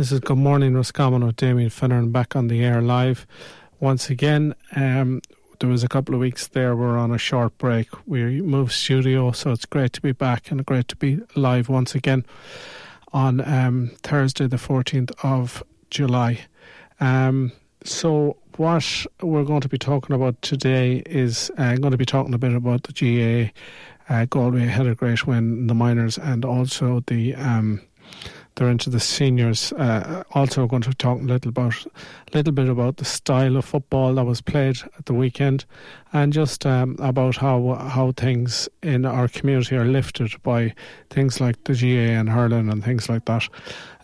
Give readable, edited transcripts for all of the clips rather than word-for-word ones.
This is Good Morning Roscommon with Damien Finneran back on the air live. Once again, there was a couple of weeks there we were on a short break. We moved studio, so it's great to be back and great to be live once again on Thursday the 14th of July. So what we're going to be talking about today is I'm going to be talking a bit about the GAA. Galway had a great win in the minors, and also they're into the seniors. Also going to be talking a little bit about the style of football that was played at the weekend, and just about how things in our community are lifted by things like the GAA and hurling and things like that.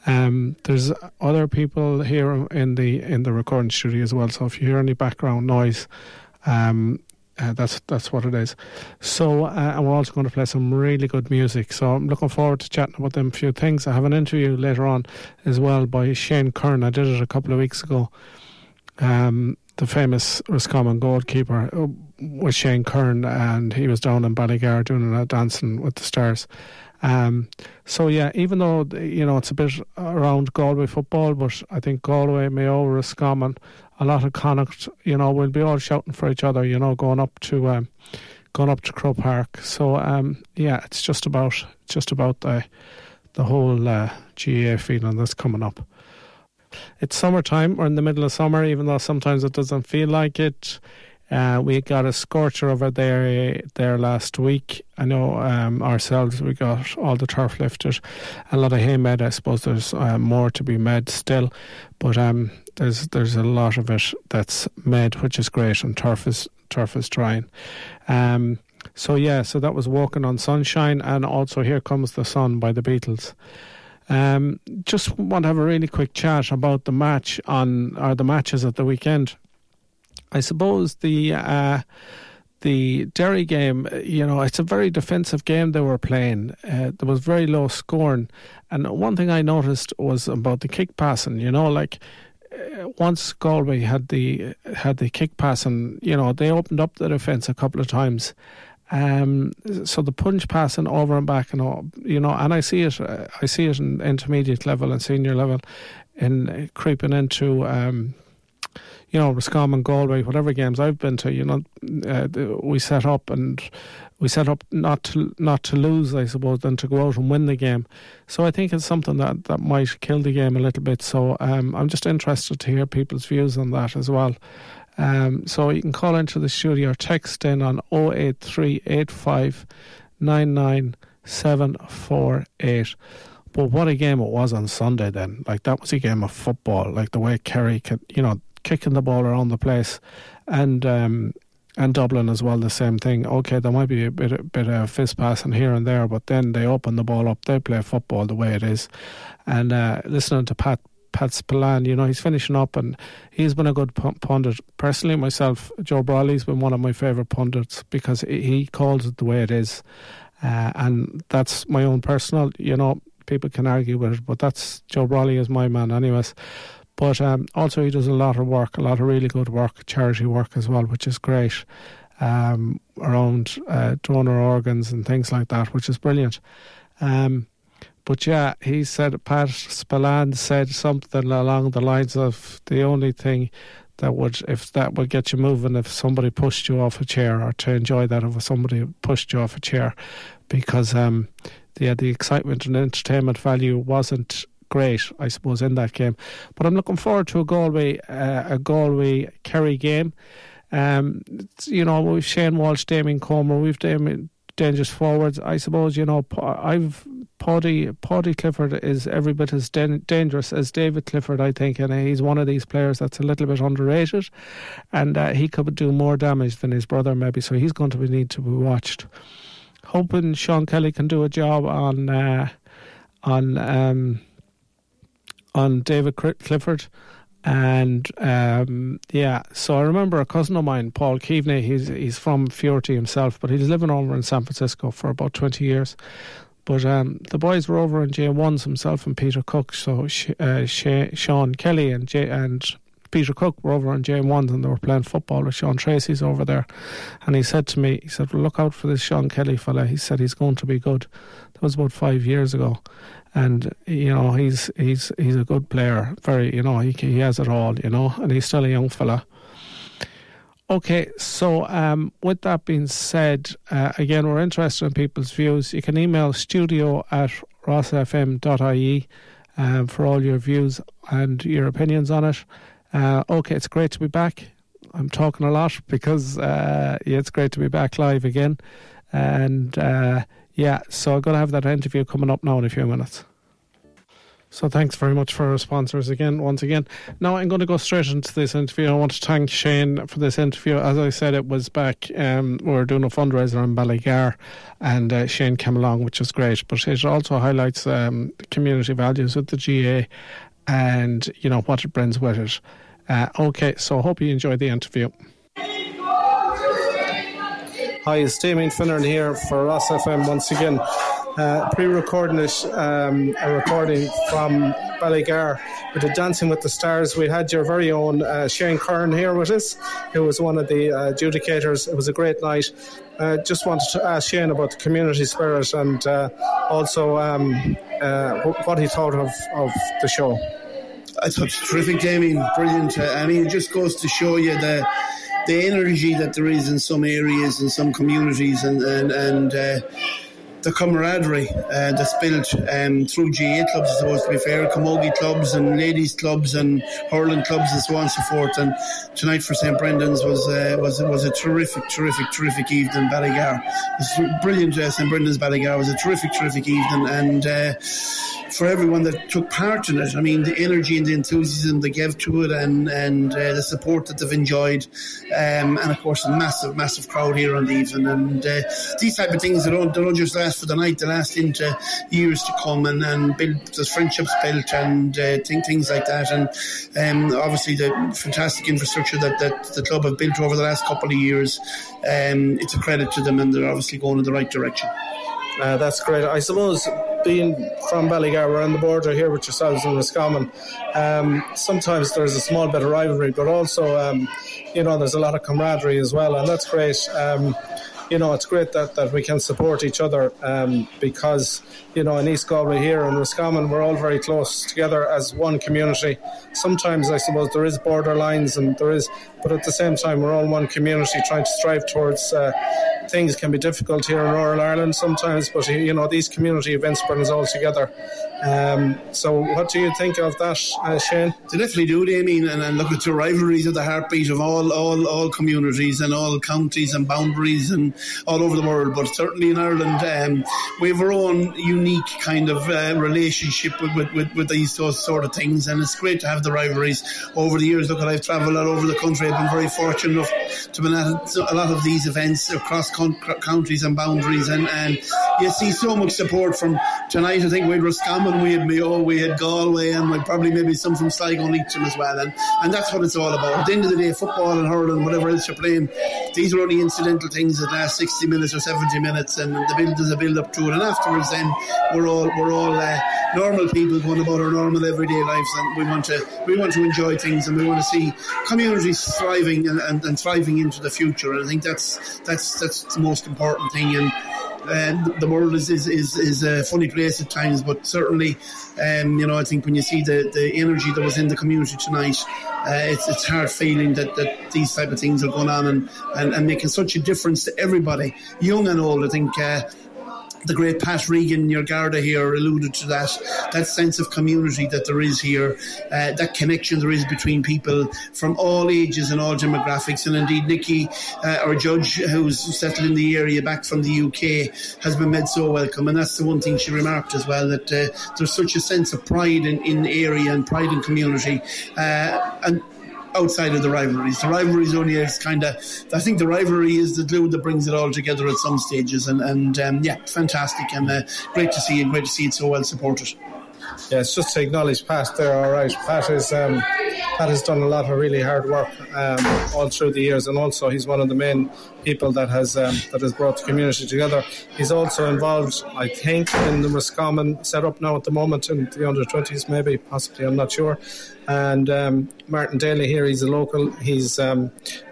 There's other people here in the recording studio as well, so if you hear any background noise, that's what it is. So we're also going to play some really good music, so I'm looking forward to chatting about them few things. I have an interview later on as well by Shane Curran. I did it a couple of weeks ago, the famous Roscommon goalkeeper, with Shane Curran, and he was down in Ballygar doing a Dancing with the Stars. So yeah, even though it's a bit around Galway football, but I think Galway, Mayo, Roscommon, a lot of Connacht, we'll be all shouting for each other, going up to Crow Park. So yeah, it's just about the whole GAA feeling that's coming up. It's summertime. We're in the middle of summer, even though sometimes it doesn't feel like it. We got a scorcher over there last week. I know ourselves, we got all the turf lifted, a lot of hay made. I suppose there's more to be made still, but there's a lot of it that's made, which is great, and turf is drying. So that was Walking on Sunshine, and also Here Comes the Sun by the Beatles. Just want to have a really quick chat about the match the matches at the weekend. I suppose the Derry game, it's a very defensive game they were playing. There was very low scoring, and one thing I noticed was about the kick passing. Once Galway had the kick passing, they opened up the defence a couple of times. So the punch passing over and back and all, and I see it in intermediate level and senior level, and creeping into. Roscommon, Galway, whatever games I've been to, we set up not to lose, I suppose, than to go out and win the game. So I think it's something that might kill the game a little bit. So I'm just interested to hear people's views on that as well. So you can call into the studio or text in on 083 85 99 748. But what a game it was on Sunday then. That was a game of football. The way Kerry could, kicking the ball around the place, and Dublin as well, the same thing. Okay, there might be a bit of fist passing here and there, but then they open the ball up. They play football the way it is. And listening to Pat Spillane, he's finishing up, and he's been a good pundit. Personally, myself, Joe Brolly's been one of my favourite pundits because he calls it the way it is, and that's my own personal. People can argue with it, but that's Joe Brolly is my man, anyways. But also he does a lot of really good work, charity work as well, which is great, around donor organs and things like that, which is brilliant. But yeah, he said, Pat Spillane said something along the lines of the only thing that would get you moving if somebody pushed you off a chair, or to enjoy that if somebody pushed you off a chair, because the excitement and entertainment value wasn't great, I suppose, in that game. But I'm looking forward to a Galway Kerry game. We've Shane Walsh, Damien Comer, we've dangerous forwards. I suppose Paudie Clifford is every bit as dangerous as David Clifford, I think, and he's one of these players that's a little bit underrated, and he could do more damage than his brother maybe. So he's going to need to be watched. Hoping Sean Kelly can do a job on David Clifford, and so I remember a cousin of mine, Paul Keaveney, he's from Fiorty himself, but he's living over in San Francisco for about 20 years. But the boys were over in J1s, himself and Peter Cook. So Sean Kelly and Peter Cook were over on J1s, and they were playing football with Sean Tracy's over there. And he said to me, well, look out for this Sean Kelly fella. He said he's going to be good. That was about 5 years ago. and you know he's a good player. Very, you know, he has it all, you know, and he's still a young fella. Okay, so with that being said, again, we're interested in people's views. You can email studio@rossfm.ie for all your views and your opinions on it. Okay, it's great to be back. I'm talking a lot because it's great to be back live again. And so I'm going to have that interview coming up now in a few minutes. So thanks very much for our sponsors again, once again. Now I'm going to go straight into this interview. I want to thank Shane for this interview. As I said, it was back, we were doing a fundraiser in Ballygar, and Shane came along, which was great. But it also highlights community values with the GAA and, you know, what it brings with it. Okay, so I hope you enjoyed the interview. Hi, it's Damien Finneran here for Ros FM once again. Pre-recording it, a recording from Ballygar with the Dancing with the Stars. We had your very own Shane Curran here with us, who was one of the adjudicators. It was a great night. Just wanted to ask Shane about the community spirit and also what he thought of the show. I thought it was terrific, Damien. Brilliant. I mean, it just goes to show you the energy that there is in some areas and some communities and the camaraderie that's built through GAA clubs, I suppose, to be fair, camogie clubs and ladies clubs and hurling clubs and so on and so forth. And tonight for St Brendan's was a terrific evening. Ballygar, it was brilliant. St Brendan's Ballygar was a terrific evening, and for everyone that took part in it, I mean, the energy and the enthusiasm they gave to it, and the support that they've enjoyed, and of course a massive crowd here on the evening. And these type of things they don't just last for the night, they last into years to come and build those friendships built and things like that, and obviously the fantastic infrastructure that the club have built over the last couple of years, it's a credit to them, and they're obviously going in the right direction. That's great. I suppose, being from Ballygar, we're on the border here with yourselves in Roscommon. Sometimes there's a small bit of rivalry, but also you know, there's a lot of camaraderie as well, and that's great. You know, it's great that we can support each other, because, you know, in East Galway here in Roscommon, we're all very close together as one community. Sometimes, I suppose, there is border lines and there is, but at the same time, we're all one community trying to strive towards things can be difficult here in rural Ireland sometimes, but, you know, these community events bring us all together. So what do you think of that, Shane? They definitely do, Damien, and look at the rivalries at the heartbeat of all communities and all counties and boundaries and all over the world, but certainly in Ireland, we have our own unique kind of relationship with these sort of things, and it's great to have the rivalries over the years. Look, I've travelled all over the country. I've been very fortunate enough to be at a lot of these events across counties and boundaries, and you see so much support from tonight. I think we had Roscommon, we had Mayo, we had Galway, and maybe some from Sligo and Leitrim as well, and that's what it's all about. At the end of the day, football and hurling, whatever else you're playing, these are only incidental things that last 60 minutes or 70 minutes, and there's a build up to it, and afterwards then we're all normal people going about our normal everyday lives, and we want to enjoy things, and we want to see communities thriving and thriving into the future, and I think that's the most important thing. And the world is a funny place at times, but certainly, you know, I think when you see the energy that was in the community tonight, it's hard feeling that these type of things are going on and making such a difference to everybody, young and old. I think the great Pat Regan, your Garda here, alluded to that sense of community that there is here, that connection there is between people from all ages and all demographics. And indeed, Nikki, our judge, who's settled in the area back from the UK, has been made so welcome. And that's the one thing she remarked as well, that there's such a sense of pride in area and pride in community. And outside of the rivalries. The rivalries only is kind of, I think the rivalry is the glue that brings it all together at some stages, and yeah, fantastic, and great to see it, so well supported. Yeah, it's just to acknowledge Pat there, all right. Pat has done a lot of really hard work all through the years, and also he's one of the main people that has brought the community together. He's also involved, I think, in the Roscommon set-up now at the moment, in the under-20s maybe, possibly, I'm not sure. And Martin Daly here, he's a local, he's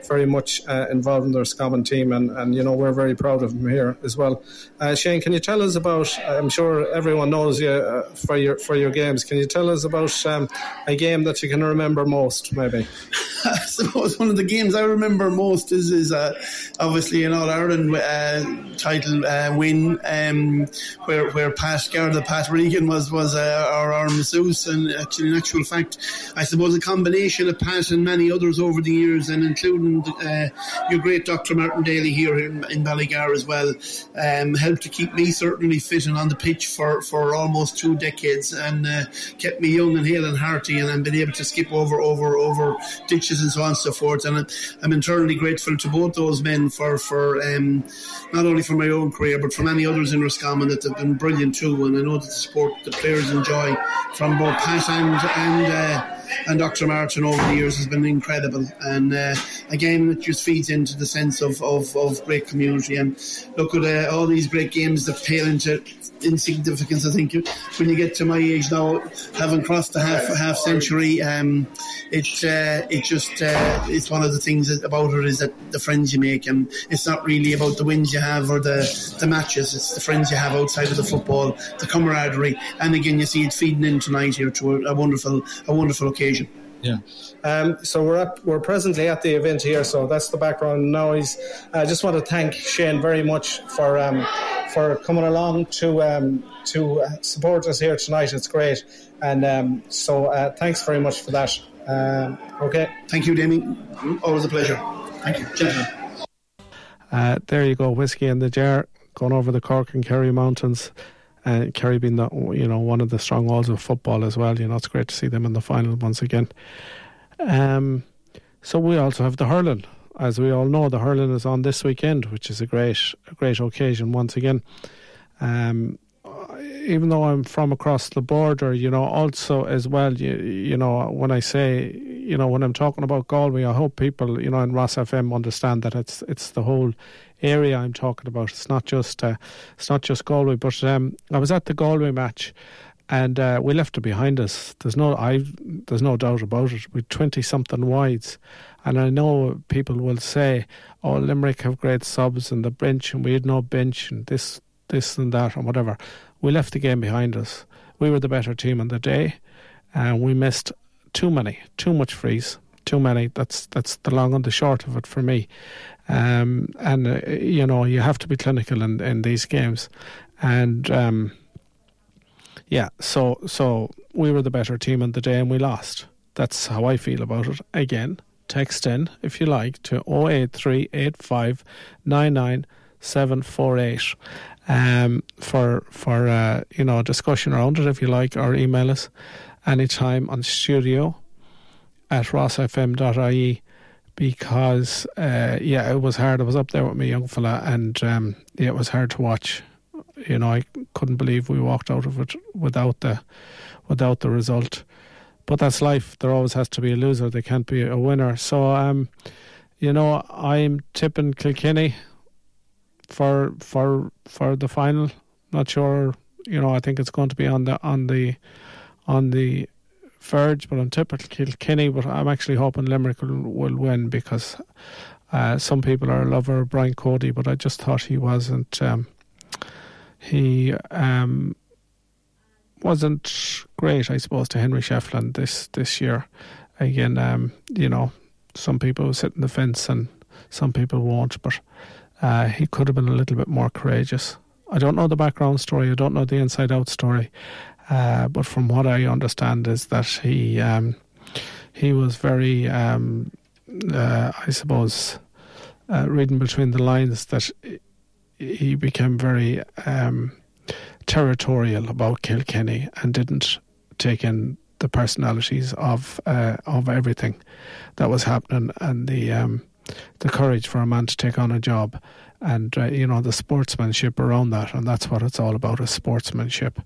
very much involved in the Roscommon team, and you know, we're very proud of him here as well. Shane, can you tell us about, I'm sure everyone knows you for your games, can you tell us about a game that you can remember most, maybe? I suppose one of the games I remember most is obviously an All-Ireland title win, where Pat Regan was our masseuse, and actually in actual fact I suppose a combination of Pat and many others over the years, and including your great Dr. Martin Daly here in Ballygar as well, helped to keep me certainly fit and on the pitch for almost 2 decades, and kept me young and hale and hearty, and I've been able to skip over ditches and so on and so forth, and I'm internally grateful to both those men for not only for my own career but for many others in Roscommon that have been brilliant too, and I know that the support the players enjoy from both Pat and Dr. Martin over the years has been incredible, and again it just feeds into the sense of great community. And look at all these great games that pale into insignificance, I think, when you get to my age now, having crossed the half century, it just it's one of the things about it is that the friends you make, and it's not really about the wins you have or the matches, it's the friends you have outside of the football, the camaraderie, and again you see it feeding in tonight here to a wonderful occasion. Yeah. So we're presently at the event here, so that's the background noise. I just want to thank Shane very much for coming along to support us here tonight. It's great, and so thanks very much for that. Okay, thank you, Damien. Always a pleasure. Thank you, gentlemen. There you go, Whiskey in the Jar, going over the Cork and Kerry mountains. Kerry being one of the strongholds of football as well. You know, it's great to see them in the final once again. So we also have the hurling. As we all know, the hurling is on this weekend, which is a great occasion once again. Even though I'm from across the border, you know, also as well, you know, when I say, you know, when I'm talking about Galway, I hope people, you know, in Ros FM understand that it's the whole area I'm talking about. It's not just Galway, but I was at the Galway match, and we left it behind us. There's no doubt about it. We're 20-something wides, and I know people will say, "Oh, Limerick have great subs and the bench, and we had no bench and this and that and whatever." We left the game behind us. We were the better team on the day, and we missed too much frees. Too many. That's the long and the short of it for me. You know, you have to be clinical in these games, and So we were the better team on the day, and we lost. That's how I feel about it. Again, text in if you like to 083 85 99 748 for you know, discussion around it if you like, or email us anytime on studio at rossfm.ie, because it was hard. I was up there with my young fella, and it was hard to watch. You know, I couldn't believe we walked out of it without the result. But that's life. There always has to be a loser. There can't be a winner. So, you know, I'm tipping Kilkenny for the final. Not sure. You know, I think it's going to be on the verge, but I'm tipping Kilkenny, but I'm actually hoping Limerick will win, because some people are a lover of Brian Cody, but I just thought he wasn't wasn't great, I suppose, to Henry Shefflin this year. Again, you know, some people sit in the fence and some people won't, but he could have been a little bit more courageous. I don't know the background story, I don't know the inside out story. But from what I understand is that he was very, I suppose, reading between the lines that he became very territorial about Kilkenny and didn't take in the personalities of everything that was happening, and the courage for a man to take on a job, and you know, the sportsmanship around that. And that's what it's all about, is sportsmanship.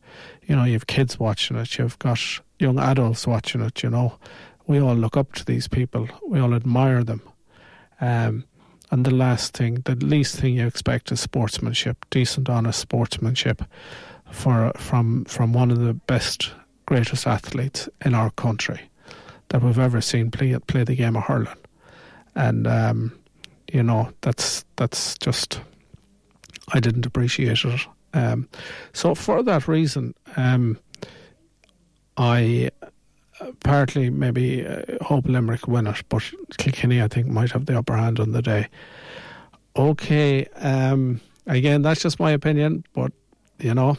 You know, you have kids watching it, you've got young adults watching it. You know, we all look up to these people, we all admire them, and the least thing you expect is sportsmanship, decent, honest sportsmanship from one of the best, greatest athletes in our country that we've ever seen play the game of hurling. And you know, that's just, I didn't appreciate it. So for that reason, I partly maybe hope Limerick win it, but Kilkenny, I think, might have the upper hand on the day. Okay, again, that's just my opinion, but, you know,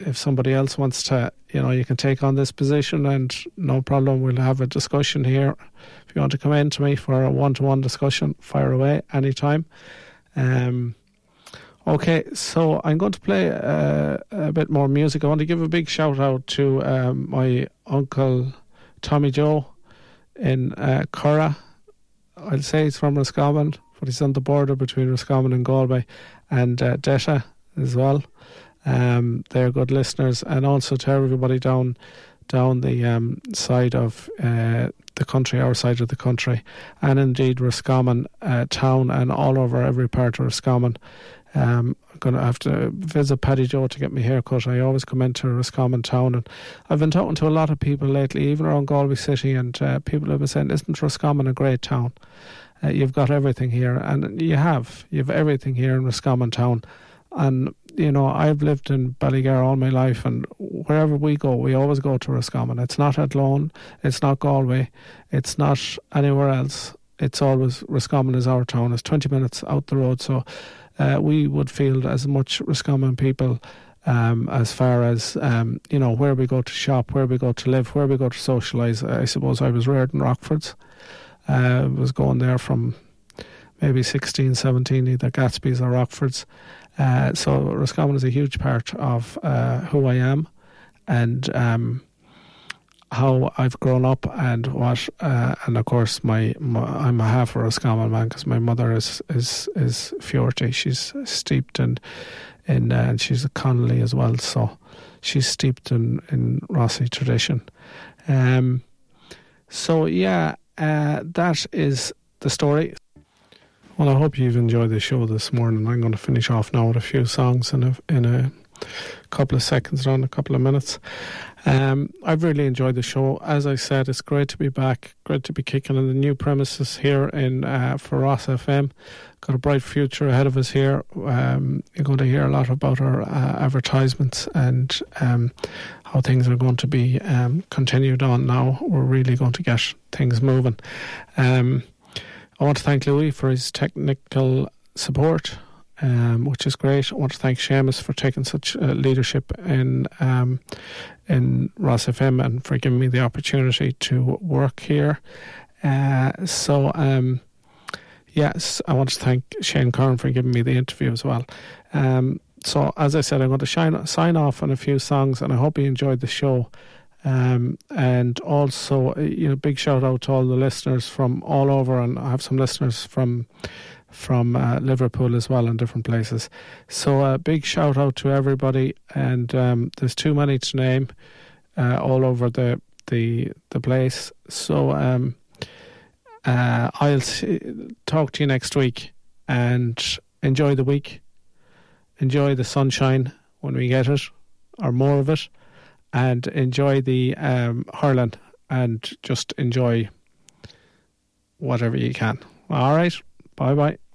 if somebody else wants to, you know, you can take on this position and no problem, we'll have a discussion here. If you want to come in to me for a one-to-one discussion, fire away anytime. Okay, so I'm going to play a bit more music. I want to give a big shout out to my uncle Tommy Joe in Curra. I'll say he's from Roscommon, but he's on the border between Roscommon and Galway, and Detta as well. They're good listeners, and also to everybody down the side of the country, our side of the country, and indeed Roscommon town and all over every part of Roscommon. I'm going to have to visit Paddy Joe to get my hair cut. I always come into Roscommon town, and I've been talking to a lot of people lately, even around Galway City, and people have been saying, isn't Roscommon a great town? You've got everything here, and you've everything here in Roscommon town. And you know, I've lived in Ballygar all my life, and wherever we go, we always go to Roscommon. It's not Athlone, it's not Galway, it's not anywhere else. It's always Roscommon is our town. It's 20 minutes out the road, so we would field as much Roscommon people as far as, you know, where we go to shop, where we go to live, where we go to socialise. I suppose I was reared in Rockfords. I was going there from maybe 16, 17, either Gatsby's or Rockfords. So Roscommon is a huge part of who I am and how I've grown up and what. And of course, I'm a half a Roscommon man because my mother is Fiorty. She's steeped in and she's a Connolly as well. So she's steeped in Rossi tradition. So yeah, that is the story. Well, I hope you've enjoyed the show this morning. I'm going to finish off now with a few songs in a couple of seconds, around a couple of minutes. I've really enjoyed the show. As I said, it's great to be back, great to be kicking in the new premises here for Ros FM. Got a bright future ahead of us here. You're going to hear a lot about our advertisements and how things are going to be continued on now. We're really going to get things moving. I want to thank Louis for his technical support, which is great. I want to thank Seamus for taking such leadership in Ros FM and for giving me the opportunity to work here. Yes, I want to thank Shane Curran for giving me the interview as well. So, as I said, I'm going to sign off on a few songs, and I hope you enjoyed the show. And also, you know, big shout out to all the listeners from all over, and I have some listeners from Liverpool as well, in different places. So a big shout out to everybody, and there's too many to name all over the place. So I'll talk to you next week, and enjoy the week, enjoy the sunshine when we get it, or more of it. And enjoy the hurling, and just enjoy whatever you can. All right. Bye-bye.